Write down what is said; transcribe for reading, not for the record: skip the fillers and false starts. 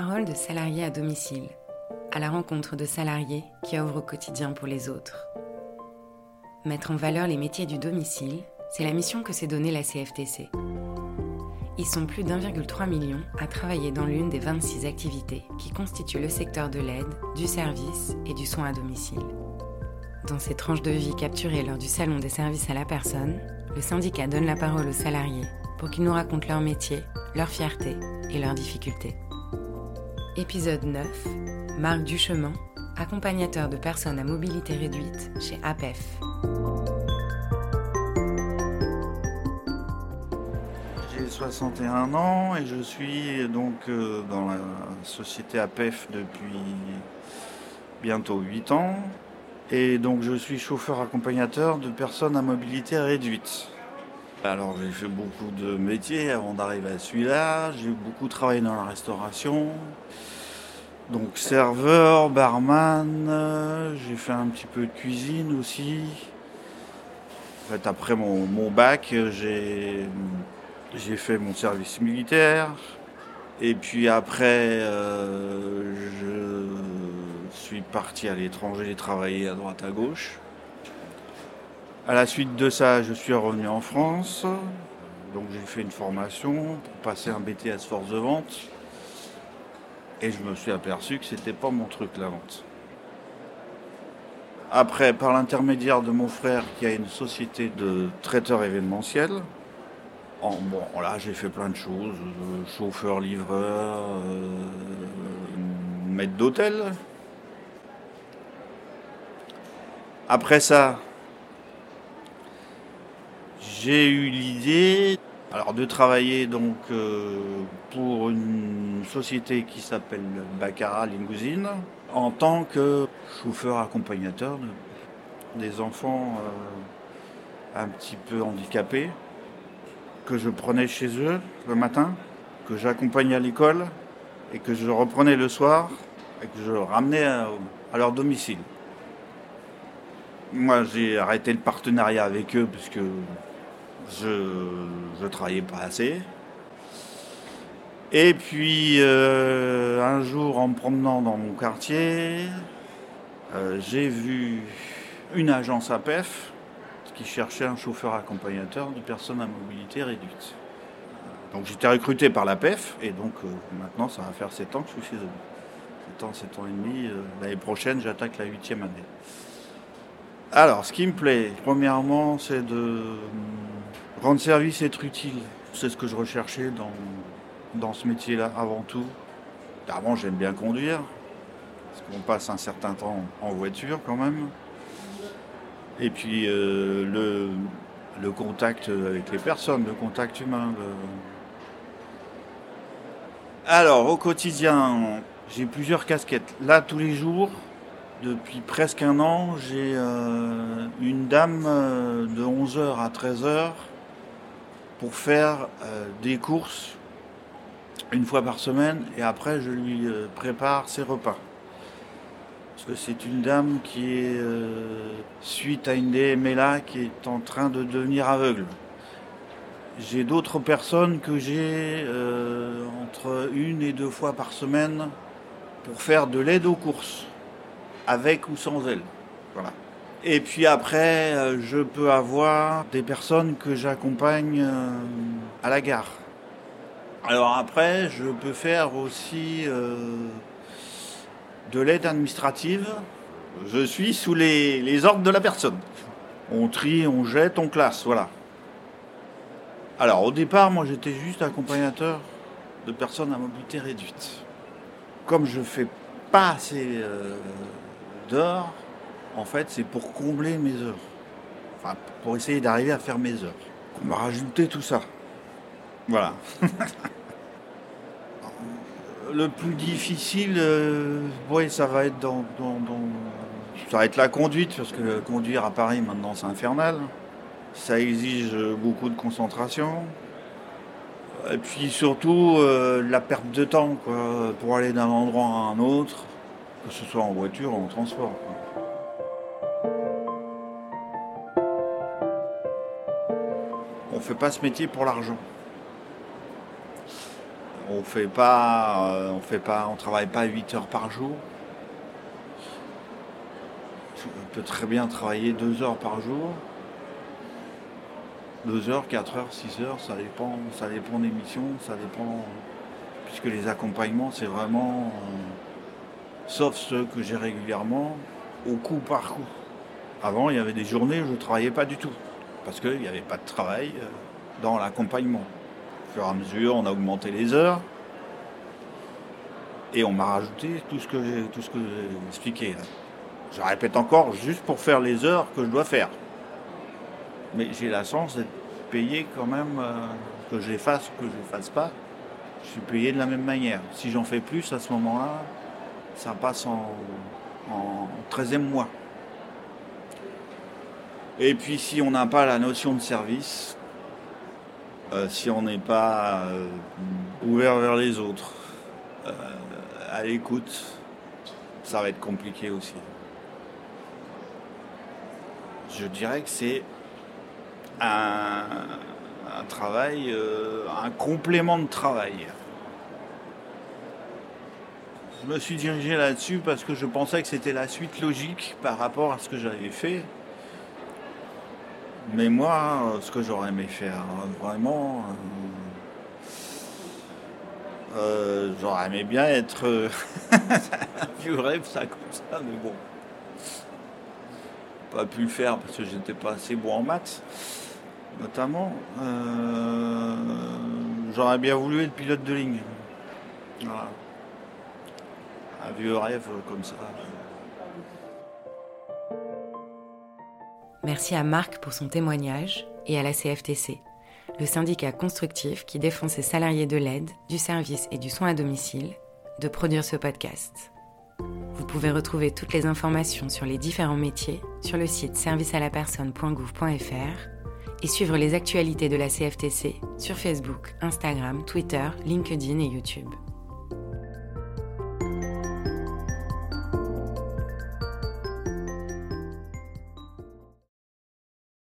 Paroles de salariés à domicile, à la rencontre de salariés qui œuvrent au quotidien pour les autres. Mettre en valeur les métiers du domicile, c'est la mission que s'est donnée la CFTC. Ils sont plus d'1,3 million à travailler dans l'une des 26 activités qui constituent le secteur de l'aide, du service et du soin à domicile. Dans ces tranches de vie capturées lors du Salon des services à la personne, le syndicat donne la parole aux salariés pour qu'ils nous racontent leur métier, leur fierté et leurs difficultés. Épisode 9, Marc Duchemin, accompagnateur de personnes à mobilité réduite chez APEF. J'ai 61 ans et je suis donc dans la société APEF depuis bientôt 8 ans. Et donc je suis chauffeur accompagnateur de personnes à mobilité réduite. Alors j'ai fait beaucoup de métiers avant d'arriver à celui-là. J'ai beaucoup travaillé dans la restauration, donc serveur, barman, j'ai fait un petit peu de cuisine aussi. En fait après mon bac, j'ai fait mon service militaire. Et puis après, je suis parti à l'étranger travailler à droite à gauche. À la suite de ça, je suis revenu en France, donc j'ai fait une formation pour passer un BTS force de vente et je me suis aperçu que c'était pas mon truc la vente. Après, par l'intermédiaire de mon frère qui a une société de traiteur événementiel, là j'ai fait plein de choses, chauffeur, livreur, maître d'hôtel. Après ça, j'ai eu l'idée de travailler donc pour une société qui s'appelle Baccarat Lingouzine en tant que chauffeur accompagnateur des enfants un petit peu handicapés que je prenais chez eux le matin, que j'accompagnais à l'école et que je reprenais le soir et que je ramenais à leur domicile. Moi, j'ai arrêté le partenariat avec eux parce que je travaillais pas assez. Et puis, un jour, en me promenant dans mon quartier, j'ai vu une agence APEF qui cherchait un chauffeur accompagnateur de personnes à mobilité réduite. Donc, j'étais recruté par l'APEF et donc maintenant, ça va faire 7 ans que je suis chez eux. 7 ans et demi. L'année prochaine, j'attaque la 8e année. Alors, ce qui me plaît, premièrement, c'est de rendre service, être utile. C'est ce que je recherchais dans ce métier-là, avant tout. Avant, j'aime bien conduire, parce qu'on passe un certain temps en voiture, quand même. Et puis, le contact avec les personnes, le contact humain. Alors, au quotidien, j'ai plusieurs casquettes. Là, tous les jours, depuis presque un an, j'ai une dame de 11h à 13h pour faire des courses une fois par semaine et après je lui prépare ses repas. Parce que c'est une dame qui est, suite à une DMLA, qui est en train de devenir aveugle. J'ai d'autres personnes que j'ai entre une et deux fois par semaine pour faire de l'aide aux courses. Avec ou sans elle, voilà. Et puis après, je peux avoir des personnes que j'accompagne à la gare. Alors après, je peux faire aussi de l'aide administrative. Je suis sous les ordres de la personne. On trie, on jette, on classe, voilà. Alors au départ, moi j'étais juste accompagnateur de personnes à mobilité réduite. Comme je fais pas assez... d'heures, en fait, c'est pour combler mes heures. Enfin, pour essayer d'arriver à faire mes heures. On m'a rajouté tout ça. Voilà. Le plus difficile, ça va être ça va être la conduite, parce que conduire à Paris, maintenant, c'est infernal. Ça exige beaucoup de concentration. Et puis, surtout, la perte de temps, quoi, pour aller d'un endroit à un autre. Que ce soit en voiture ou en transport. On ne fait pas ce métier pour l'argent. On ne travaille pas 8 heures par jour. On peut très bien travailler 2 heures par jour. 2 heures, 4 heures, 6 heures, ça dépend des missions, ça dépend... Puisque les accompagnements, c'est vraiment... sauf ceux que j'ai régulièrement, au coup par coup. Avant, il y avait des journées où je ne travaillais pas du tout, parce qu'il n'y avait pas de travail dans l'accompagnement. Au fur et à mesure, on a augmenté les heures, et on m'a rajouté tout ce que j'ai expliqué. Je répète encore, juste pour faire les heures que je dois faire. Mais j'ai la chance d'être payé quand même, que je les fasse ou que je ne les fasse pas, je suis payé de la même manière. Si j'en fais plus, à ce moment-là, ça passe en 13e mois. Et puis si on n'a pas la notion de service, si on n'est pas ouvert vers les autres, à l'écoute, ça va être compliqué aussi. Je dirais que c'est un travail, un complément de travail. Je me suis dirigé là-dessus parce que je pensais que c'était la suite logique par rapport à ce que j'avais fait. Mais moi, ce que j'aurais aimé faire, vraiment, j'aurais aimé bien être du rêve, ça comme ça, mais bon. Pas pu le faire parce que j'étais pas assez bon en maths, notamment. J'aurais bien voulu être pilote de ligne. Voilà. Un vieux rêve comme ça. Merci à Marc pour son témoignage et à la CFTC, le syndicat constructif qui défend ses salariés de l'aide, du service et du soin à domicile, de produire ce podcast. Vous pouvez retrouver toutes les informations sur les différents métiers sur le site servicealapersonne.gouv.fr et suivre les actualités de la CFTC sur Facebook, Instagram, Twitter, LinkedIn et YouTube.